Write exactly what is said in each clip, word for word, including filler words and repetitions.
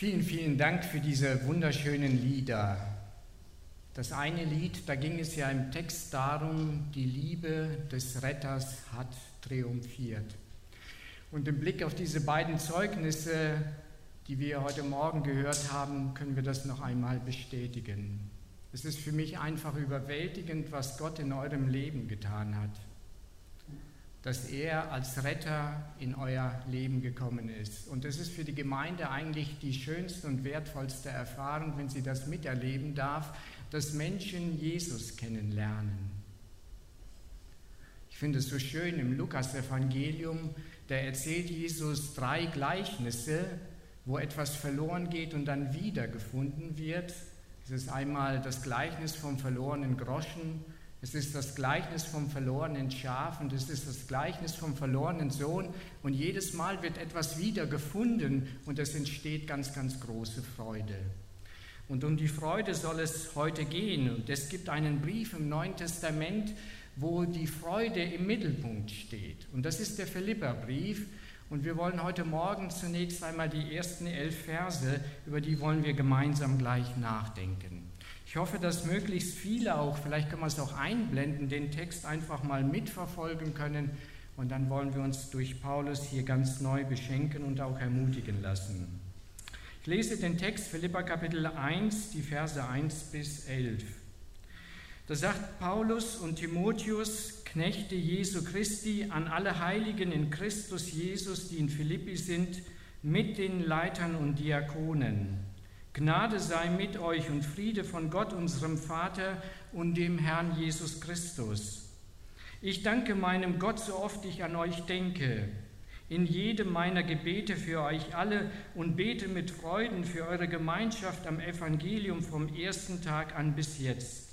Vielen, vielen Dank für diese wunderschönen Lieder. Das eine Lied, da ging es ja im Text darum, die Liebe des Retters hat triumphiert. Und im Blick auf diese beiden Zeugnisse, die wir heute Morgen gehört haben, können wir das noch einmal bestätigen. Es ist für mich einfach überwältigend, was Gott in eurem Leben getan hat. Dass er als Retter in euer Leben gekommen ist. Und es ist für die Gemeinde eigentlich die schönste und wertvollste Erfahrung, wenn sie das miterleben darf, dass Menschen Jesus kennenlernen. Ich finde es so schön im Lukas-Evangelium, da erzählt Jesus drei Gleichnisse, wo etwas verloren geht und dann wiedergefunden wird. Es ist einmal das Gleichnis vom verlorenen Groschen, es ist das Gleichnis vom verlorenen Schaf und es ist das Gleichnis vom verlorenen Sohn. Und jedes Mal wird etwas wieder gefunden und es entsteht ganz, ganz große Freude. Und um die Freude soll es heute gehen. Und es gibt einen Brief im Neuen Testament, wo die Freude im Mittelpunkt steht. Und das ist der Philipperbrief. Und wir wollen heute Morgen zunächst einmal die ersten elf Verse, über die wollen wir gemeinsam gleich nachdenken. Ich hoffe, dass möglichst viele auch, vielleicht können wir es auch einblenden, den Text einfach mal mitverfolgen können. Und dann wollen wir uns durch Paulus hier ganz neu beschenken und auch ermutigen lassen. Ich lese den Text Philipper Kapitel eins, die Verse eins bis elf. Da sagt Paulus und Timotheus, Knechte Jesu Christi, an alle Heiligen in Christus Jesus, die in Philippi sind, mit den Leitern und Diakonen. Gnade sei mit euch und Friede von Gott, unserem Vater und dem Herrn Jesus Christus. Ich danke meinem Gott, so oft ich an euch denke, in jedem meiner Gebete für euch alle und bete mit Freuden für eure Gemeinschaft am Evangelium vom ersten Tag an bis jetzt.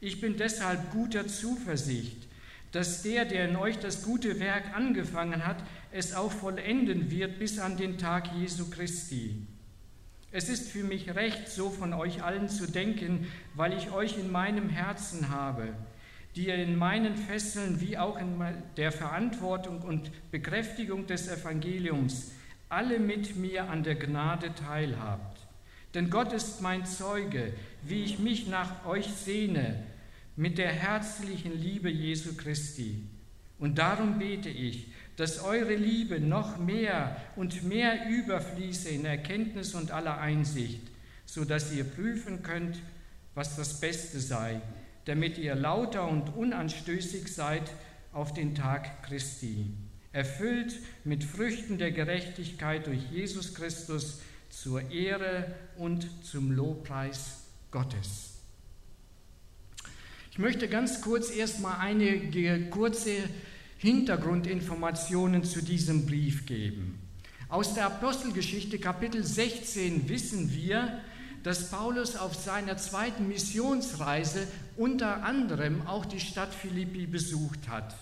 Ich bin deshalb guter Zuversicht, dass der, der in euch das gute Werk angefangen hat, es auch vollenden wird bis an den Tag Jesu Christi. Es ist für mich recht, so von euch allen zu denken, weil ich euch in meinem Herzen habe, die ihr in meinen Fesseln wie auch in der Verantwortung und Bekräftigung des Evangeliums alle mit mir an der Gnade teilhabt. Denn Gott ist mein Zeuge, wie ich mich nach euch sehne, mit der herzlichen Liebe Jesu Christi. Und darum bete ich, dass eure Liebe noch mehr und mehr überfließe in Erkenntnis und aller Einsicht, so dass ihr prüfen könnt, was das Beste sei, damit ihr lauter und unanstößig seid auf den Tag Christi, erfüllt mit Früchten der Gerechtigkeit durch Jesus Christus zur Ehre und zum Lobpreis Gottes. Ich möchte ganz kurz erstmal einige kurze Hintergrundinformationen zu diesem Brief geben. Aus der Apostelgeschichte Kapitel sechzehn wissen wir, dass Paulus auf seiner zweiten Missionsreise unter anderem auch die Stadt Philippi besucht hat.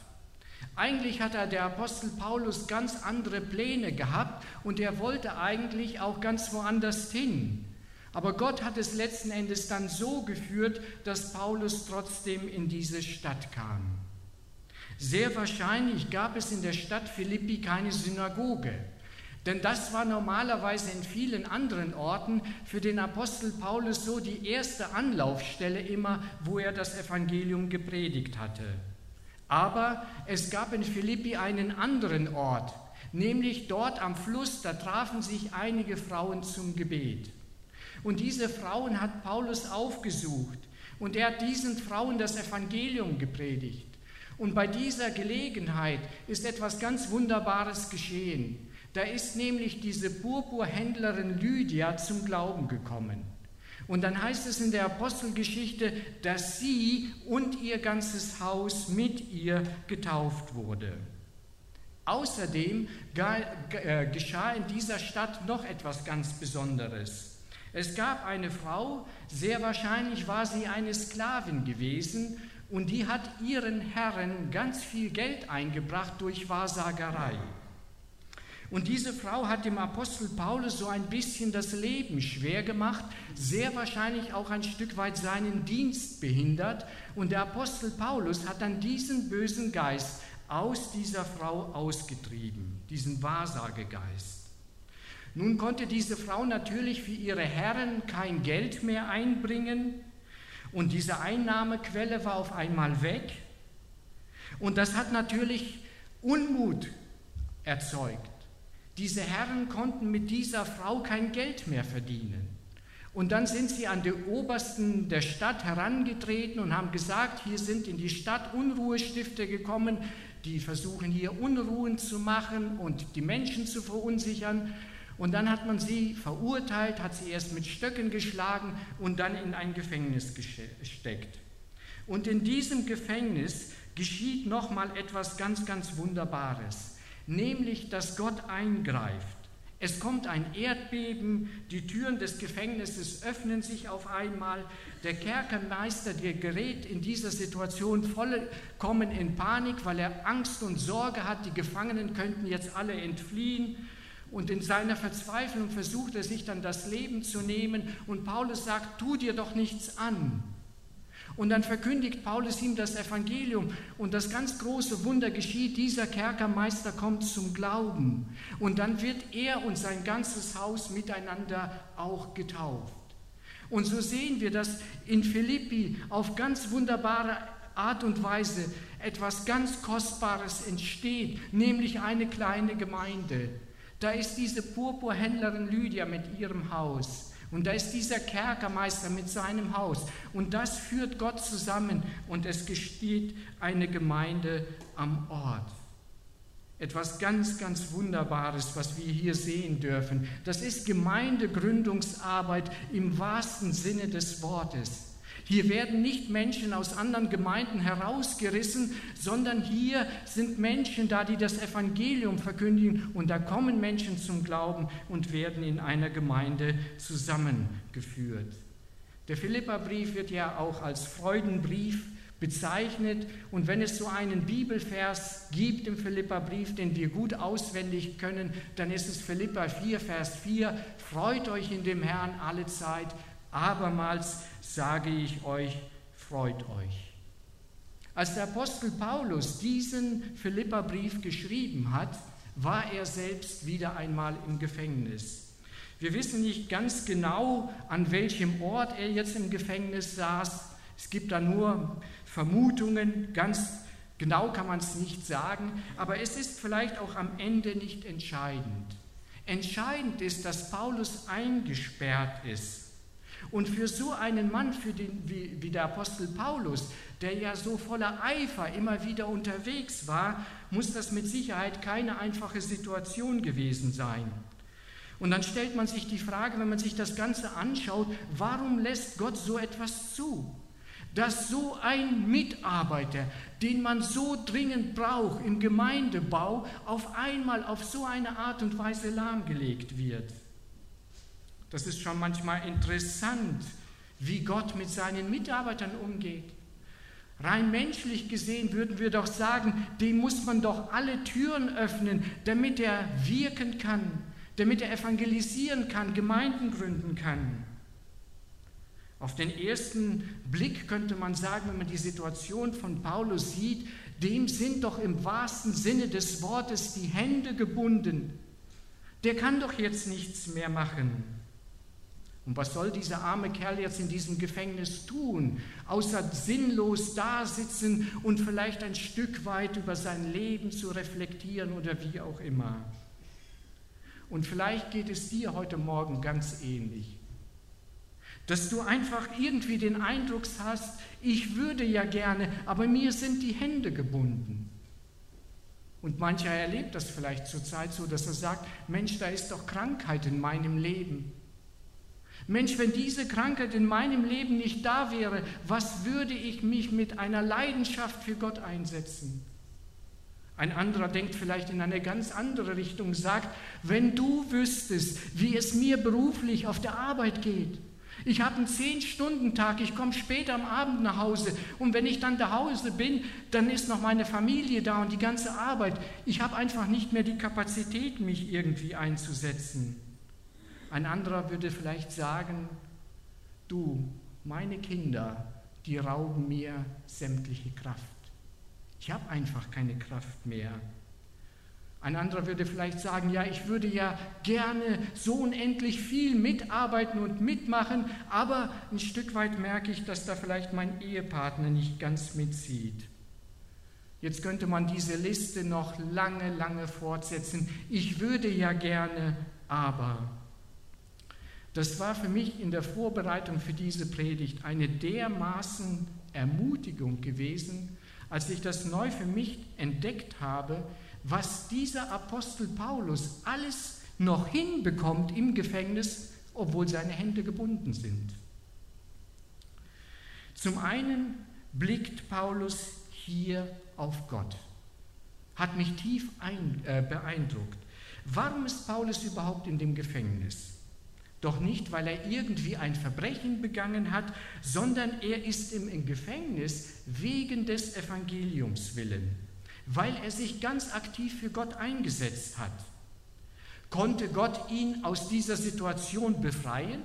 Eigentlich hat er, der Apostel Paulus, ganz andere Pläne gehabt und er wollte eigentlich auch ganz woanders hin. Aber Gott hat es letzten Endes dann so geführt, dass Paulus trotzdem in diese Stadt kam. Sehr wahrscheinlich gab es in der Stadt Philippi keine Synagoge, denn das war normalerweise in vielen anderen Orten für den Apostel Paulus so die erste Anlaufstelle immer, wo er das Evangelium gepredigt hatte. Aber es gab in Philippi einen anderen Ort, nämlich dort am Fluss, da trafen sich einige Frauen zum Gebet. Und diese Frauen hat Paulus aufgesucht und er hat diesen Frauen das Evangelium gepredigt. Und bei dieser Gelegenheit ist etwas ganz Wunderbares geschehen. Da ist nämlich diese Purpurhändlerin Lydia zum Glauben gekommen. Und dann heißt es in der Apostelgeschichte, dass sie und ihr ganzes Haus mit ihr getauft wurde. Außerdem geschah in dieser Stadt noch etwas ganz Besonderes. Es gab eine Frau, sehr wahrscheinlich war sie eine Sklavin gewesen, und die hat ihren Herren ganz viel Geld eingebracht durch Wahrsagerei. Und diese Frau hat dem Apostel Paulus so ein bisschen das Leben schwer gemacht, sehr wahrscheinlich auch ein Stück weit seinen Dienst behindert. Und der Apostel Paulus hat dann diesen bösen Geist aus dieser Frau ausgetrieben, diesen Wahrsagegeist. Nun konnte diese Frau natürlich für ihre Herren kein Geld mehr einbringen und diese Einnahmequelle war auf einmal weg. Und das hat natürlich Unmut erzeugt. Diese Herren konnten mit dieser Frau kein Geld mehr verdienen. Und dann sind sie an den Obersten der Stadt herangetreten und haben gesagt, hier sind in die Stadt Unruhestifter gekommen, die versuchen hier Unruhen zu machen und die Menschen zu verunsichern. Und dann hat man sie verurteilt, hat sie erst mit Stöcken geschlagen und dann in ein Gefängnis gesteckt. Und in diesem Gefängnis geschieht nochmal etwas ganz, ganz Wunderbares, nämlich, dass Gott eingreift. Es kommt ein Erdbeben, die Türen des Gefängnisses öffnen sich auf einmal. Der Kerkermeister, der gerät in dieser Situation vollkommen in Panik, weil er Angst und Sorge hat, die Gefangenen könnten jetzt alle entfliehen. Und in seiner Verzweiflung versucht er sich dann das Leben zu nehmen. Und Paulus sagt, tu dir doch nichts an. Und dann verkündigt Paulus ihm das Evangelium und das ganz große Wunder geschieht, dieser Kerkermeister kommt zum Glauben und dann wird er und sein ganzes Haus miteinander auch getauft. Und so sehen wir, dass in Philippi auf ganz wunderbare Art und Weise etwas ganz Kostbares entsteht, nämlich eine kleine Gemeinde. Da ist diese Purpurhändlerin Lydia mit ihrem Haus. Und da ist dieser Kerkermeister mit seinem Haus. Und das führt Gott zusammen und es gesteht eine Gemeinde am Ort. Etwas ganz, ganz Wunderbares, was wir hier sehen dürfen. Das ist Gemeindegründungsarbeit im wahrsten Sinne des Wortes. Hier werden nicht Menschen aus anderen Gemeinden herausgerissen, sondern hier sind Menschen da, die das Evangelium verkündigen und da kommen Menschen zum Glauben und werden in einer Gemeinde zusammengeführt. Der Philipperbrief wird ja auch als Freudenbrief bezeichnet und wenn es so einen Bibelvers gibt im Philipperbrief, den wir gut auswendig können, dann ist es Philipper vier, Vers vier, freut euch in dem Herrn alle Zeit, abermals sage ich euch, freut euch. Als der Apostel Paulus diesen Philipperbrief geschrieben hat, war er selbst wieder einmal im Gefängnis. Wir wissen nicht ganz genau, an welchem Ort er jetzt im Gefängnis saß. Es gibt da nur Vermutungen, ganz genau kann man es nicht sagen, aber es ist vielleicht auch am Ende nicht entscheidend. Entscheidend ist, dass Paulus eingesperrt ist. Und für so einen Mann für den, wie, wie der Apostel Paulus, der ja so voller Eifer immer wieder unterwegs war, muss das mit Sicherheit keine einfache Situation gewesen sein. Und dann stellt man sich die Frage, wenn man sich das Ganze anschaut, warum lässt Gott so etwas zu? Dass so ein Mitarbeiter, den man so dringend braucht im Gemeindebau, auf einmal auf so eine Art und Weise lahmgelegt wird. Das ist schon manchmal interessant, wie Gott mit seinen Mitarbeitern umgeht. Rein menschlich gesehen würden wir doch sagen, dem muss man doch alle Türen öffnen, damit er wirken kann, damit er evangelisieren kann, Gemeinden gründen kann. Auf den ersten Blick könnte man sagen, wenn man die Situation von Paulus sieht, dem sind doch im wahrsten Sinne des Wortes die Hände gebunden. Der kann doch jetzt nichts mehr machen. Und was soll dieser arme Kerl jetzt in diesem Gefängnis tun, außer sinnlos dasitzen und vielleicht ein Stück weit über sein Leben zu reflektieren oder wie auch immer. Und vielleicht geht es dir heute Morgen ganz ähnlich, dass du einfach irgendwie den Eindruck hast, ich würde ja gerne, aber mir sind die Hände gebunden. Und mancher erlebt das vielleicht zurzeit so, dass er sagt, Mensch, da ist doch Krankheit in meinem Leben. Mensch, wenn diese Krankheit in meinem Leben nicht da wäre, was würde ich mich mit einer Leidenschaft für Gott einsetzen? Ein anderer denkt vielleicht in eine ganz andere Richtung, sagt, wenn du wüsstest, wie es mir beruflich auf der Arbeit geht. Ich habe einen Zehn-Stunden-Tag, ich komme später am Abend nach Hause und wenn ich dann zu Hause bin, dann ist noch meine Familie da und die ganze Arbeit. Ich habe einfach nicht mehr die Kapazität, mich irgendwie einzusetzen. Ein anderer würde vielleicht sagen, du, meine Kinder, die rauben mir sämtliche Kraft. Ich habe einfach keine Kraft mehr. Ein anderer würde vielleicht sagen, ja, ich würde ja gerne so unendlich viel mitarbeiten und mitmachen, aber ein Stück weit merke ich, dass da vielleicht mein Ehepartner nicht ganz mitzieht. Jetzt könnte man diese Liste noch lange, lange fortsetzen. Ich würde ja gerne, aber. Das war für mich in der Vorbereitung für diese Predigt eine dermaßen Ermutigung gewesen, als ich das neu für mich entdeckt habe, was dieser Apostel Paulus alles noch hinbekommt im Gefängnis, obwohl seine Hände gebunden sind. Zum einen blickt Paulus hier auf Gott. Hat mich tief ein, äh, beeindruckt. Warum ist Paulus überhaupt in dem Gefängnis? Doch nicht, weil er irgendwie ein Verbrechen begangen hat, sondern er ist im Gefängnis wegen des Evangeliums willen. Weil er sich ganz aktiv für Gott eingesetzt hat. Konnte Gott ihn aus dieser Situation befreien?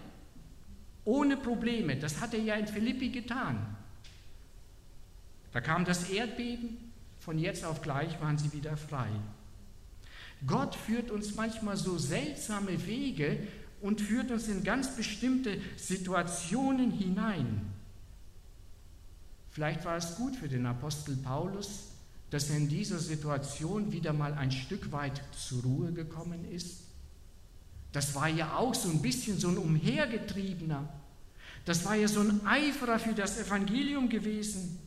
Ohne Probleme. Das hat er ja in Philippi getan. Da kam das Erdbeben, von jetzt auf gleich waren sie wieder frei. Gott führt uns manchmal so seltsame Wege und führt uns in ganz bestimmte Situationen hinein. Vielleicht war es gut für den Apostel Paulus, dass er in dieser Situation wieder mal ein Stück weit zur Ruhe gekommen ist. Das war ja auch so ein bisschen so ein Umhergetriebener. Das war ja so ein Eiferer für das Evangelium gewesen.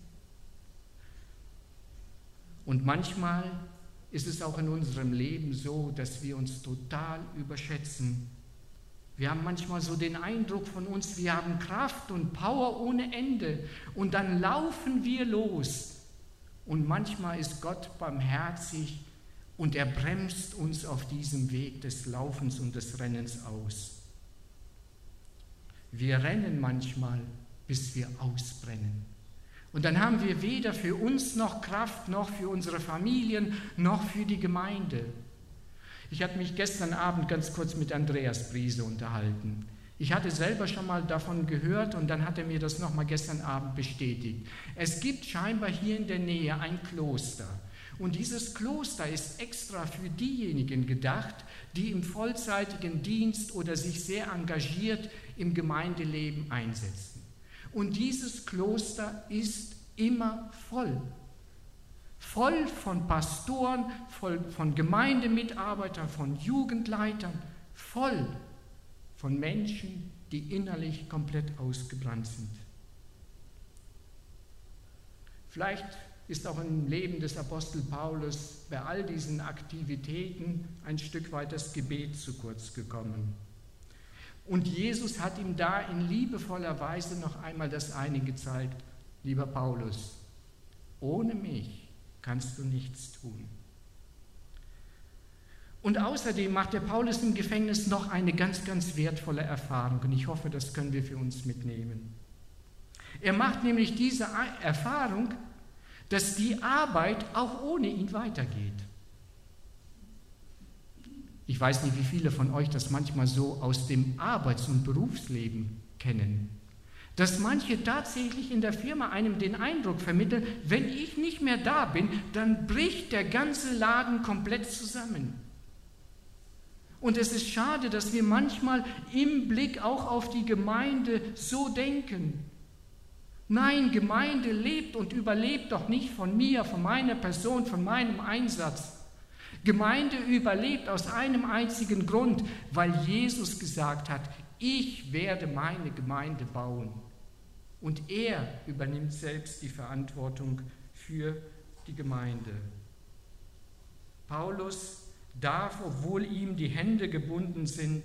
Und manchmal ist es auch in unserem Leben so, dass wir uns total überschätzen. Wir haben manchmal so den Eindruck von uns, wir haben Kraft und Power ohne Ende. Und dann laufen wir los. Und manchmal ist Gott barmherzig und er bremst uns auf diesem Weg des Laufens und des Rennens aus. Wir rennen manchmal, bis wir ausbrennen. Und dann haben wir weder für uns noch Kraft, noch für unsere Familien, noch für die Gemeinde. Ich hatte mich gestern Abend ganz kurz mit Andreas Briese unterhalten. Ich hatte selber schon mal davon gehört und dann hat er mir das nochmal gestern Abend bestätigt. Es gibt scheinbar hier in der Nähe ein Kloster. Und dieses Kloster ist extra für diejenigen gedacht, die im vollzeitigen Dienst oder sich sehr engagiert im Gemeindeleben einsetzen. Und dieses Kloster ist immer voll. Voll von Pastoren, voll von Gemeindemitarbeitern, von Jugendleitern, voll von Menschen, die innerlich komplett ausgebrannt sind. Vielleicht ist auch im Leben des Apostel Paulus bei all diesen Aktivitäten ein Stück weit das Gebet zu kurz gekommen. Und Jesus hat ihm da in liebevoller Weise noch einmal das eine gezeigt: Lieber Paulus, ohne mich kannst du nichts tun. Und außerdem macht der Paulus im Gefängnis noch eine ganz, ganz wertvolle Erfahrung. Und ich hoffe, das können wir für uns mitnehmen. Er macht nämlich diese Erfahrung, dass die Arbeit auch ohne ihn weitergeht. Ich weiß nicht, wie viele von euch das manchmal so aus dem Arbeits- und Berufsleben kennen. Dass manche tatsächlich in der Firma einem den Eindruck vermitteln, wenn ich nicht mehr da bin, dann bricht der ganze Laden komplett zusammen. Und es ist schade, dass wir manchmal im Blick auch auf die Gemeinde so denken. Nein, Gemeinde lebt und überlebt doch nicht von mir, von meiner Person, von meinem Einsatz. Gemeinde überlebt aus einem einzigen Grund, weil Jesus gesagt hat, ich werde meine Gemeinde bauen. Und er übernimmt selbst die Verantwortung für die Gemeinde. Paulus darf, obwohl ihm die Hände gebunden sind,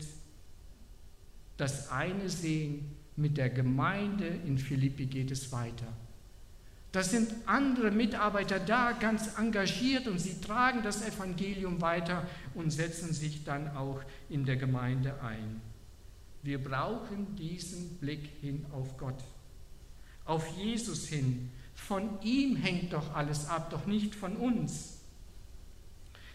das eine sehen, mit der Gemeinde in Philippi geht es weiter. Da sind andere Mitarbeiter da, ganz engagiert und sie tragen das Evangelium weiter und setzen sich dann auch in der Gemeinde ein. Wir brauchen diesen Blick hin auf Gott, auf Jesus hin. Von ihm hängt doch alles ab, doch nicht von uns.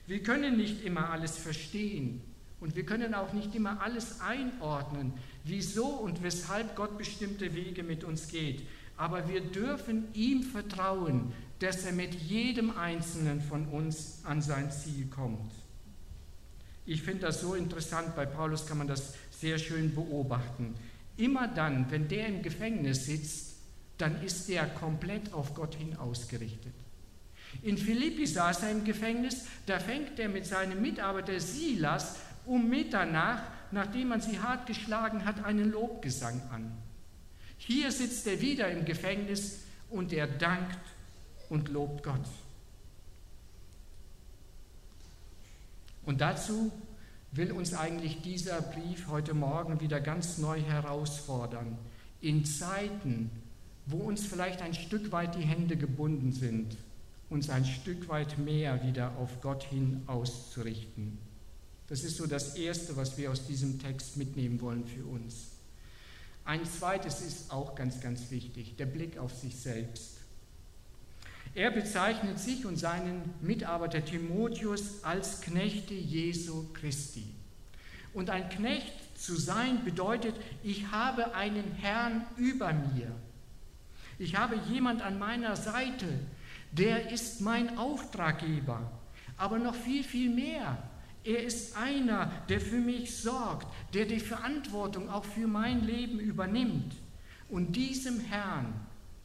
Wir können nicht immer alles verstehen und wir können auch nicht immer alles einordnen, wieso und weshalb Gott bestimmte Wege mit uns geht. Aber wir dürfen ihm vertrauen, dass er mit jedem Einzelnen von uns an sein Ziel kommt. Ich finde das so interessant, bei Paulus kann man das sehr schön beobachten. Immer dann, wenn der im Gefängnis sitzt, dann ist der komplett auf Gott hin ausgerichtet. In Philippi saß er im Gefängnis, da fängt er mit seinem Mitarbeiter Silas um Mitternacht, nachdem man sie hart geschlagen hat, einen Lobgesang an. Hier sitzt er wieder im Gefängnis und er dankt und lobt Gott. Und dazu will uns eigentlich dieser Brief heute Morgen wieder ganz neu herausfordern. In Zeiten, wo uns vielleicht ein Stück weit die Hände gebunden sind, uns ein Stück weit mehr wieder auf Gott hin auszurichten. Das ist so das Erste, was wir aus diesem Text mitnehmen wollen für uns. Ein zweites ist auch ganz, ganz wichtig, der Blick auf sich selbst. Er bezeichnet sich und seinen Mitarbeiter Timotheus als Knechte Jesu Christi. Und ein Knecht zu sein bedeutet, ich habe einen Herrn über mir. Ich habe jemand an meiner Seite, der ist mein Auftraggeber. Aber noch viel, viel mehr. Er ist einer, der für mich sorgt, der die Verantwortung auch für mein Leben übernimmt. Und diesem Herrn,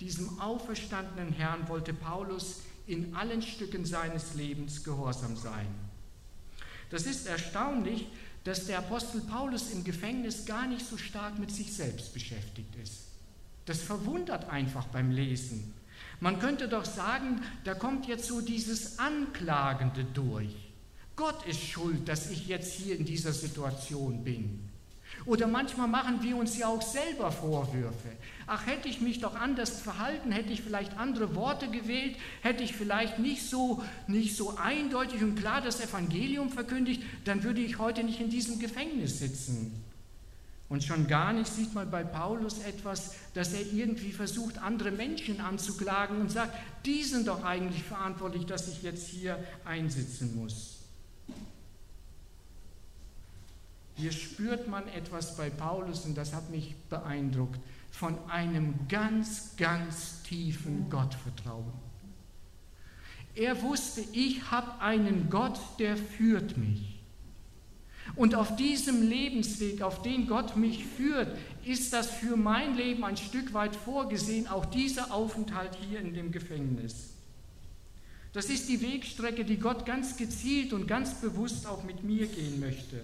diesem auferstandenen Herrn wollte Paulus in allen Stücken seines Lebens gehorsam sein. Das ist erstaunlich, dass der Apostel Paulus im Gefängnis gar nicht so stark mit sich selbst beschäftigt ist. Das verwundert einfach beim Lesen. Man könnte doch sagen, da kommt jetzt so dieses Anklagende durch. Gott ist schuld, dass ich jetzt hier in dieser Situation bin. Oder manchmal machen wir uns ja auch selber Vorwürfe. Ach, hätte ich mich doch anders verhalten, hätte ich vielleicht andere Worte gewählt, hätte ich vielleicht nicht so, nicht so eindeutig und klar das Evangelium verkündigt, dann würde ich heute nicht in diesem Gefängnis sitzen. Und schon gar nicht sieht man bei Paulus etwas, dass er irgendwie versucht, andere Menschen anzuklagen und sagt, die sind doch eigentlich verantwortlich, dass ich jetzt hier einsitzen muss. Hier spürt man etwas bei Paulus, und das hat mich beeindruckt, von einem ganz, ganz tiefen Gottvertrauen. Er wusste, ich habe einen Gott, der führt mich. Und auf diesem Lebensweg, auf den Gott mich führt, ist das für mein Leben ein Stück weit vorgesehen, auch dieser Aufenthalt hier in dem Gefängnis. Das ist die Wegstrecke, die Gott ganz gezielt und ganz bewusst auch mit mir gehen möchte.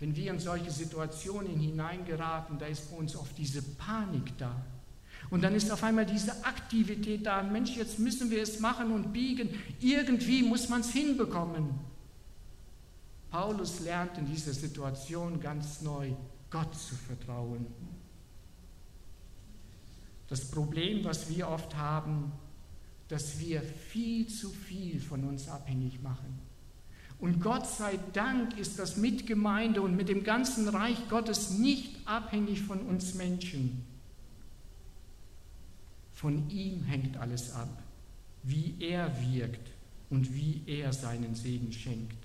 Wenn wir in solche Situationen hineingeraten, da ist bei uns oft diese Panik da. Und dann ist auf einmal diese Aktivität da. Mensch, jetzt müssen wir es machen und biegen. Irgendwie muss man es hinbekommen. Paulus lernt in dieser Situation ganz neu, Gott zu vertrauen. Das Problem, was wir oft haben, dass wir viel zu viel von uns abhängig machen. Und Gott sei Dank ist das mit Gemeinde und mit dem ganzen Reich Gottes nicht abhängig von uns Menschen. Von ihm hängt alles ab, wie er wirkt und wie er seinen Segen schenkt.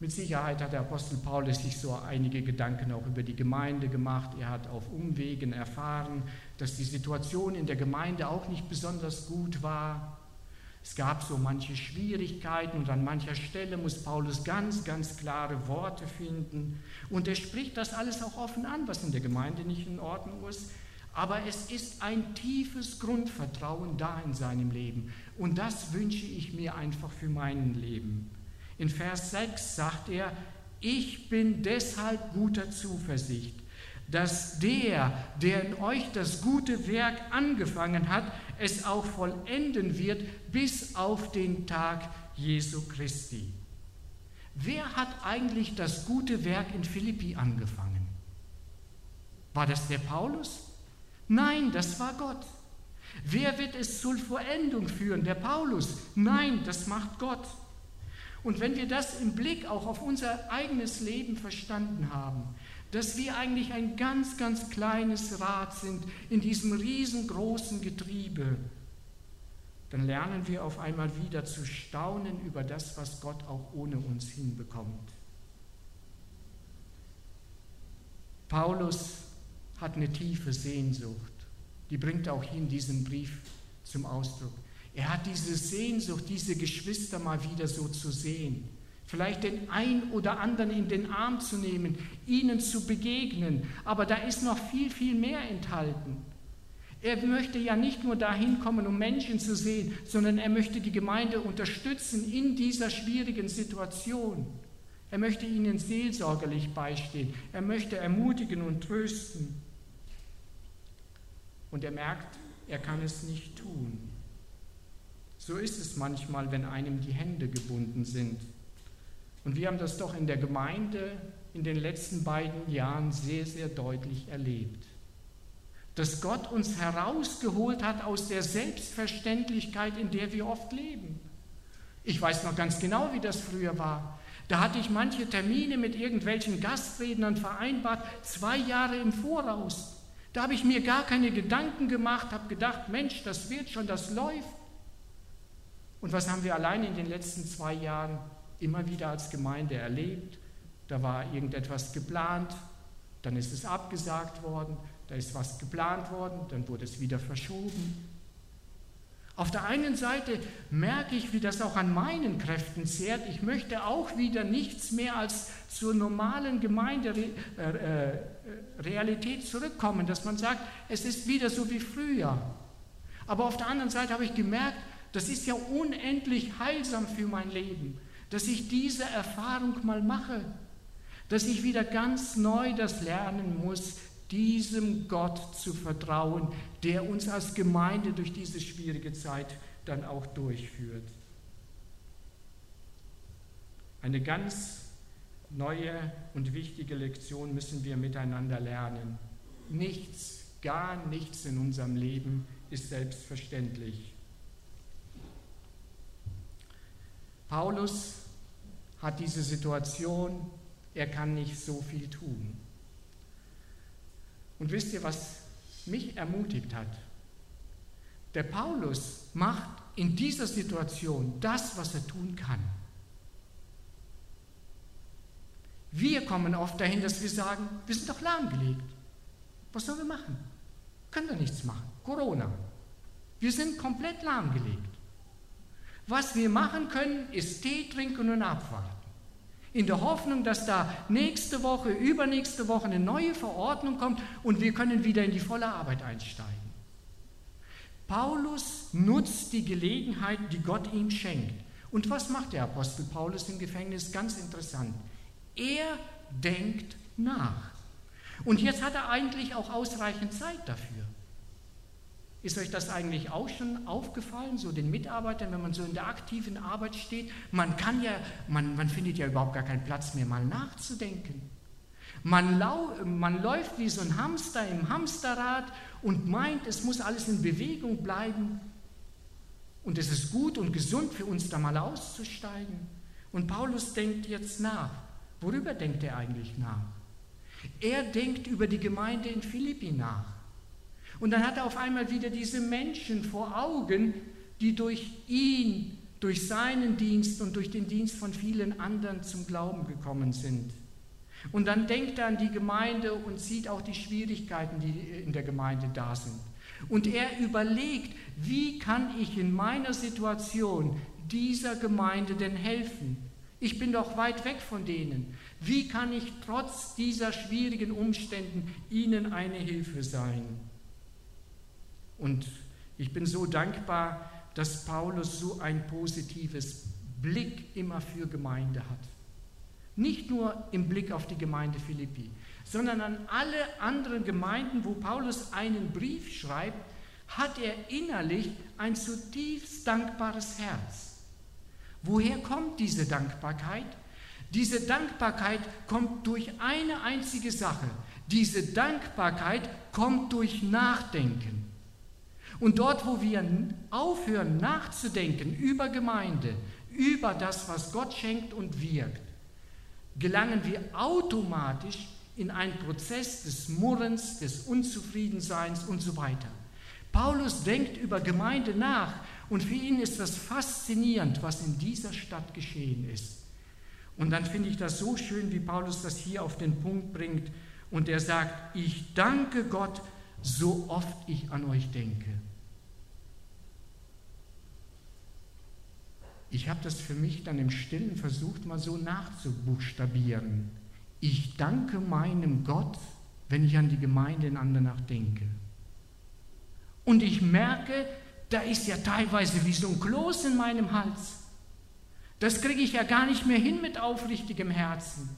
Mit Sicherheit hat der Apostel Paulus sich so einige Gedanken auch über die Gemeinde gemacht. Er hat auf Umwegen erfahren, dass die Situation in der Gemeinde auch nicht besonders gut war. Es gab so manche Schwierigkeiten und an mancher Stelle muss Paulus ganz, ganz klare Worte finden. Und er spricht das alles auch offen an, was in der Gemeinde nicht in Ordnung ist. Aber es ist ein tiefes Grundvertrauen da in seinem Leben. Und das wünsche ich mir einfach für mein Leben. In Vers sechs sagt er, ich bin deshalb guter Zuversicht, dass der, der in euch das gute Werk angefangen hat, es auch vollenden wird bis auf den Tag Jesu Christi. Wer hat eigentlich das gute Werk in Philippi angefangen? War das der Paulus? Nein, das war Gott. Wer wird es zur Vollendung führen? Der Paulus? Nein, das macht Gott. Und wenn wir das im Blick auch auf unser eigenes Leben verstanden haben, dass wir eigentlich ein ganz, ganz kleines Rad sind in diesem riesengroßen Getriebe, dann lernen wir auf einmal wieder zu staunen über das, was Gott auch ohne uns hinbekommt. Paulus hat eine tiefe Sehnsucht, die bringt auch hier in diesem Brief zum Ausdruck. Er hat diese Sehnsucht, diese Geschwister mal wieder so zu sehen. Vielleicht den einen oder anderen in den Arm zu nehmen, ihnen zu begegnen. Aber da ist noch viel, viel mehr enthalten. Er möchte ja nicht nur dahin kommen, um Menschen zu sehen, sondern er möchte die Gemeinde unterstützen in dieser schwierigen Situation. Er möchte ihnen seelsorgerlich beistehen. Er möchte ermutigen und trösten. Und er merkt, er kann es nicht tun. So ist es manchmal, wenn einem die Hände gebunden sind. Und wir haben das doch in der Gemeinde in den letzten beiden Jahren sehr, sehr deutlich erlebt. Dass Gott uns herausgeholt hat aus der Selbstverständlichkeit, in der wir oft leben. Ich weiß noch ganz genau, wie das früher war. Da hatte ich manche Termine mit irgendwelchen Gastrednern vereinbart, zwei Jahre im Voraus. Da habe ich mir gar keine Gedanken gemacht, habe gedacht, Mensch, das wird schon, das läuft. Und was haben wir allein in den letzten zwei Jahren immer wieder als Gemeinde erlebt? Da war irgendetwas geplant, dann ist es abgesagt worden, da ist was geplant worden, dann wurde es wieder verschoben. Auf der einen Seite merke ich, wie das auch an meinen Kräften zehrt. Ich möchte auch wieder nichts mehr als zur normalen Gemeinderealität zurückkommen, dass man sagt, es ist wieder so wie früher. Aber auf der anderen Seite habe ich gemerkt, das ist ja unendlich heilsam für mein Leben, dass ich diese Erfahrung mal mache, dass ich wieder ganz neu das lernen muss, diesem Gott zu vertrauen, der uns als Gemeinde durch diese schwierige Zeit dann auch durchführt. Eine ganz neue und wichtige Lektion müssen wir miteinander lernen. Nichts, gar nichts in unserem Leben ist selbstverständlich. Paulus hat diese Situation, er kann nicht so viel tun. Und wisst ihr, was mich ermutigt hat? Der Paulus macht in dieser Situation das, was er tun kann. Wir kommen oft dahin, dass wir sagen, wir sind doch lahmgelegt. Was sollen wir machen? Können wir nichts machen. Corona. Wir sind komplett lahmgelegt. Was wir machen können, ist Tee trinken und abwarten. In der Hoffnung, dass da nächste Woche, übernächste Woche eine neue Verordnung kommt und wir können wieder in die volle Arbeit einsteigen. Paulus nutzt die Gelegenheit, die Gott ihm schenkt. Und was macht der Apostel Paulus im Gefängnis? Ganz interessant. Er denkt nach. Und jetzt hat er eigentlich auch ausreichend Zeit dafür. Ist euch das eigentlich auch schon aufgefallen, so den Mitarbeitern, wenn man so in der aktiven Arbeit steht? Man kann ja, man, man findet ja überhaupt gar keinen Platz mehr, mal nachzudenken. Man, lau, man läuft wie so ein Hamster im Hamsterrad und meint, es muss alles in Bewegung bleiben. Und es ist gut und gesund für uns, da mal auszusteigen. Und Paulus denkt jetzt nach. Worüber denkt er eigentlich nach? Er denkt über die Gemeinde in Philippi nach. Und dann hat er auf einmal wieder diese Menschen vor Augen, die durch ihn, durch seinen Dienst und durch den Dienst von vielen anderen zum Glauben gekommen sind. Und dann denkt er an die Gemeinde und sieht auch die Schwierigkeiten, die in der Gemeinde da sind. Und er überlegt, wie kann ich in meiner Situation dieser Gemeinde denn helfen? Ich bin doch weit weg von denen. Wie kann ich trotz dieser schwierigen Umständen ihnen eine Hilfe sein? Und ich bin so dankbar, dass Paulus so ein positives Blick immer für Gemeinde hat. Nicht nur im Blick auf die Gemeinde Philippi, sondern an alle anderen Gemeinden, wo Paulus einen Brief schreibt, hat er innerlich ein zutiefst dankbares Herz. Woher kommt diese Dankbarkeit? Diese Dankbarkeit kommt durch eine einzige Sache. Diese Dankbarkeit kommt durch Nachdenken. Und dort, wo wir aufhören nachzudenken über Gemeinde, über das, was Gott schenkt und wirkt, gelangen wir automatisch in einen Prozess des Murrens, des Unzufriedenseins und so weiter. Paulus denkt über Gemeinde nach und für ihn ist das faszinierend, was in dieser Stadt geschehen ist. Und dann finde ich das so schön, wie Paulus das hier auf den Punkt bringt und er sagt, ich danke Gott, so oft ich an euch denke. ich habe das für mich dann im Stillen versucht, mal so nachzubuchstabieren. Ich danke meinem Gott, wenn ich an die Gemeinde in Andernach denke. Und ich merke, da ist ja teilweise wie so ein Kloß in meinem Hals. Das kriege ich ja gar nicht mehr hin mit aufrichtigem Herzen,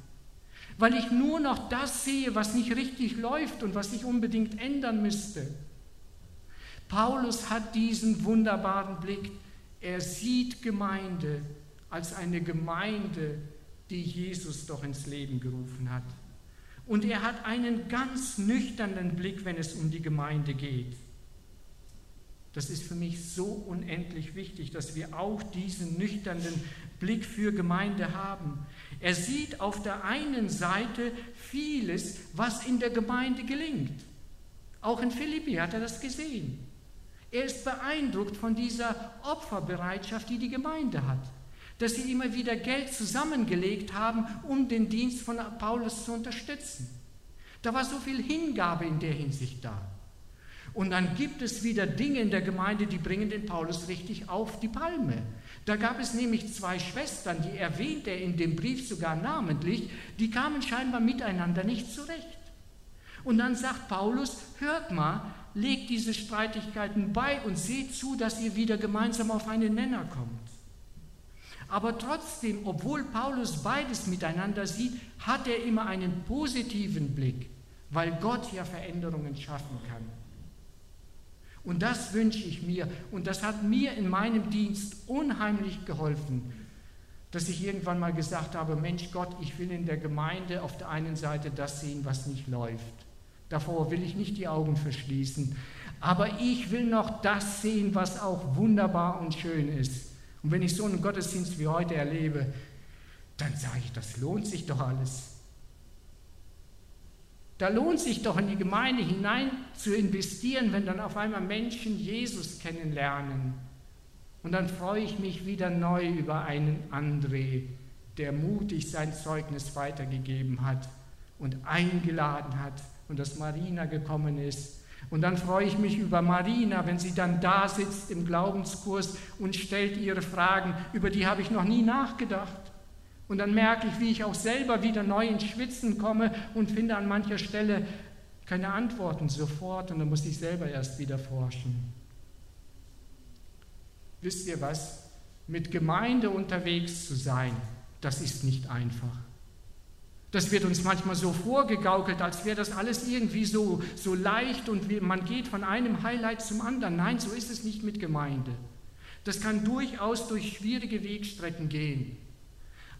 weil ich nur noch das sehe, was nicht richtig läuft und was ich unbedingt ändern müsste. Paulus hat diesen wunderbaren Blick. Er sieht Gemeinde als eine Gemeinde, die Jesus doch ins Leben gerufen hat. Und er hat einen ganz nüchternen Blick, wenn es um die Gemeinde geht. Das ist für mich so unendlich wichtig, dass wir auch diesen nüchternen Blick für Gemeinde haben. Er sieht auf der einen Seite vieles, was in der Gemeinde gelingt. Auch in Philippi hat er das gesehen. Er ist beeindruckt von dieser Opferbereitschaft, die die Gemeinde hat. Dass sie immer wieder Geld zusammengelegt haben, um den Dienst von Paulus zu unterstützen. Da war so viel Hingabe in der Hinsicht da. Und dann gibt es wieder Dinge in der Gemeinde, die bringen den Paulus richtig auf die Palme. Da gab es nämlich zwei Schwestern, die erwähnt er in dem Brief sogar namentlich, die kamen scheinbar miteinander nicht zurecht. Und dann sagt Paulus, hört mal, legt diese Streitigkeiten bei und seht zu, dass ihr wieder gemeinsam auf einen Nenner kommt. Aber trotzdem, obwohl Paulus beides miteinander sieht, hat er immer einen positiven Blick, weil Gott ja Veränderungen schaffen kann. Und das wünsche ich mir und das hat mir in meinem Dienst unheimlich geholfen, dass ich irgendwann mal gesagt habe, Mensch Gott, ich will in der Gemeinde auf der einen Seite das sehen, was nicht läuft. Davor will ich nicht die Augen verschließen, aber ich will noch das sehen, was auch wunderbar und schön ist. Und wenn ich so einen Gottesdienst wie heute erlebe, dann sage ich, das lohnt sich doch alles. Da lohnt sich doch, in die Gemeinde hinein zu investieren, wenn dann auf einmal Menschen Jesus kennenlernen. Und dann freue ich mich wieder neu über einen André, der mutig sein Zeugnis weitergegeben hat und eingeladen hat und dass Marina gekommen ist. Und dann freue ich mich über Marina, wenn sie dann da sitzt im Glaubenskurs und stellt ihre Fragen, über die habe ich noch nie nachgedacht. Und dann merke ich, wie ich auch selber wieder neu ins Schwitzen komme und finde an mancher Stelle keine Antworten sofort und dann muss ich selber erst wieder forschen. Wisst ihr was? Mit Gemeinde unterwegs zu sein, das ist nicht einfach. Das wird uns manchmal so vorgegaukelt, als wäre das alles irgendwie so, so leicht und man geht von einem Highlight zum anderen. Nein, so ist es nicht mit Gemeinde. Das kann durchaus durch schwierige Wegstrecken gehen.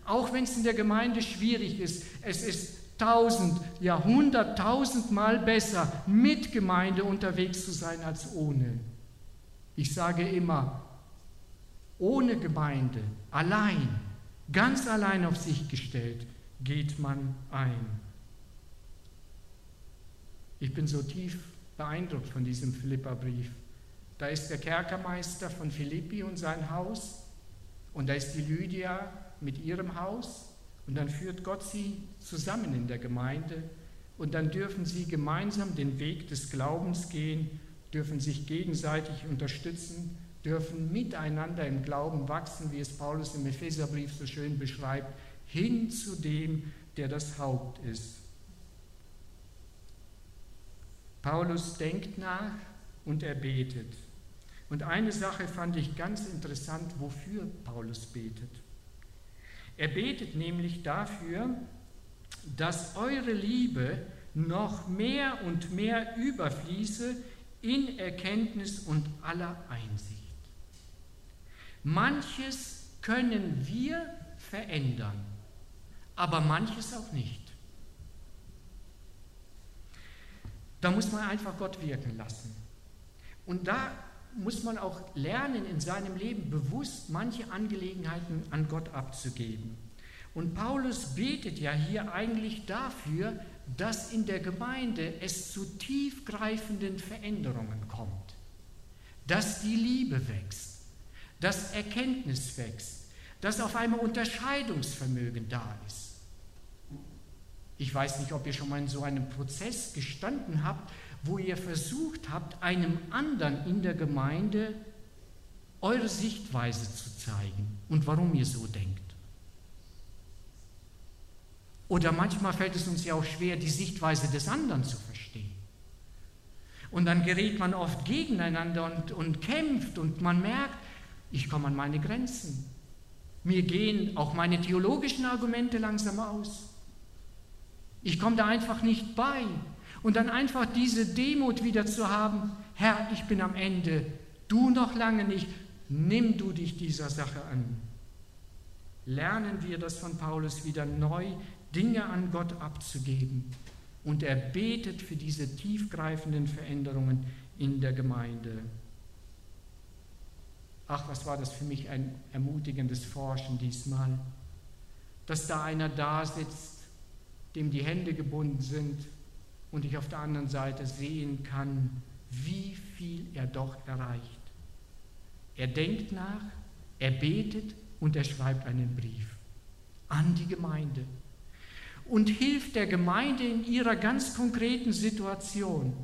Auch wenn es in der Gemeinde schwierig ist, es ist tausend, ja hunderttausendmal besser, mit Gemeinde unterwegs zu sein als ohne. Ich sage immer, ohne Gemeinde, allein, ganz allein auf sich gestellt, geht man ein. Ich bin so tief beeindruckt von diesem Philipperbrief. Da ist der Kerkermeister von Philippi und sein Haus und da ist die Lydia mit ihrem Haus und dann führt Gott sie zusammen in der Gemeinde und dann dürfen sie gemeinsam den Weg des Glaubens gehen, dürfen sich gegenseitig unterstützen, dürfen miteinander im Glauben wachsen, wie es Paulus im Epheserbrief so schön beschreibt, hin zu dem, der das Haupt ist. Paulus denkt nach und er betet. Und eine Sache fand ich ganz interessant, wofür Paulus betet. Er betet nämlich dafür, dass eure Liebe noch mehr und mehr überfließe in Erkenntnis und aller Einsicht. Manches können wir verändern, aber manches auch nicht. Da muss man einfach Gott wirken lassen. Und da muss man auch lernen, in seinem Leben bewusst manche Angelegenheiten an Gott abzugeben. Und Paulus betet ja hier eigentlich dafür, dass in der Gemeinde es zu tiefgreifenden Veränderungen kommt. Dass die Liebe wächst, dass Erkenntnis wächst, dass auf einmal Unterscheidungsvermögen da ist. Ich weiß nicht, ob ihr schon mal in so einem Prozess gestanden habt, wo ihr versucht habt, einem anderen in der Gemeinde eure Sichtweise zu zeigen und warum ihr so denkt. Oder manchmal fällt es uns ja auch schwer, die Sichtweise des anderen zu verstehen. Und dann gerät man oft gegeneinander und, und kämpft und man merkt, ich komme an meine Grenzen. Mir gehen auch meine theologischen Argumente langsam aus. Ich komme da einfach nicht bei. Und dann einfach diese Demut wieder zu haben, Herr, ich bin am Ende, du noch lange nicht, nimm du dich dieser Sache an. Lernen wir das von Paulus wieder neu, Dinge an Gott abzugeben. Und er betet für diese tiefgreifenden Veränderungen in der Gemeinde. Ach, was war das für mich ein ermutigendes Forschen diesmal. Dass da einer da sitzt, dem die Hände gebunden sind und ich auf der anderen Seite sehen kann, wie viel er doch erreicht. Er denkt nach, er betet und er schreibt einen Brief an die Gemeinde und hilft der Gemeinde in ihrer ganz konkreten Situation.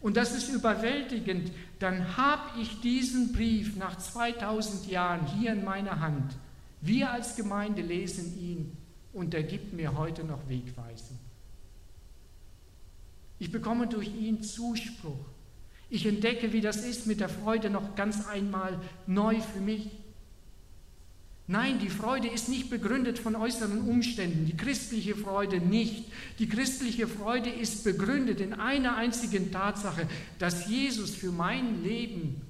Und das ist überwältigend. Dann habe ich diesen Brief nach zweitausend Jahren hier in meiner Hand. Wir als Gemeinde lesen ihn und er gibt mir heute noch Wegweisung. Ich bekomme durch ihn Zuspruch. Ich entdecke, wie das ist mit der Freude noch ganz einmal neu für mich. Nein, die Freude ist nicht begründet von äußeren Umständen, die christliche Freude nicht. Die christliche Freude ist begründet in einer einzigen Tatsache, dass Jesus für mein Leben,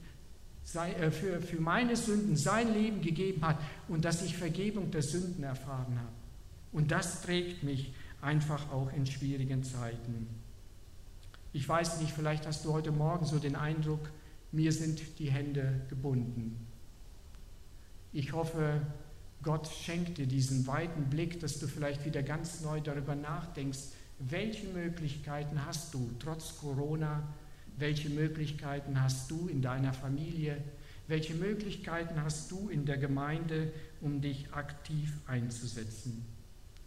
für, für meine Sünden sein Leben gegeben hat und dass ich Vergebung der Sünden erfahren habe. Und das trägt mich einfach auch in schwierigen Zeiten. Ich weiß nicht, vielleicht hast du heute Morgen so den Eindruck, mir sind die Hände gebunden. Ich hoffe, Gott schenkt dir diesen weiten Blick, dass du vielleicht wieder ganz neu darüber nachdenkst, welche Möglichkeiten hast du trotz Corona, welche Möglichkeiten hast du in deiner Familie, welche Möglichkeiten hast du in der Gemeinde, um dich aktiv einzusetzen.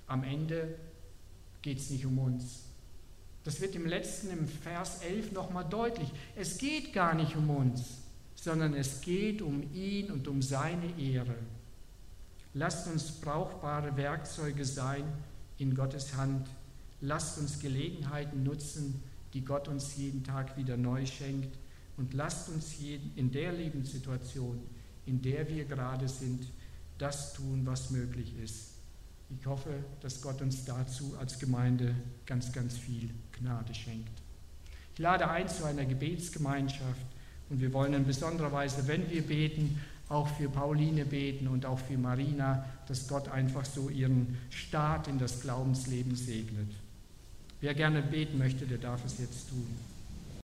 Am Ende geht es nicht um uns. Das wird im letzten, im Vers elf nochmal deutlich. Es geht gar nicht um uns, sondern es geht um ihn und um seine Ehre. Lasst uns brauchbare Werkzeuge sein in Gottes Hand. Lasst uns Gelegenheiten nutzen, die Gott uns jeden Tag wieder neu schenkt. Und lasst uns in der Lebenssituation, in der wir gerade sind, das tun, was möglich ist. Ich hoffe, dass Gott uns dazu als Gemeinde ganz, ganz viel Gnade schenkt. Ich lade ein zu einer Gebetsgemeinschaft. Und wir wollen in besonderer Weise, wenn wir beten, auch für Pauline beten und auch für Marina, dass Gott einfach so ihren Start in das Glaubensleben segnet. Wer gerne beten möchte, der darf es jetzt tun.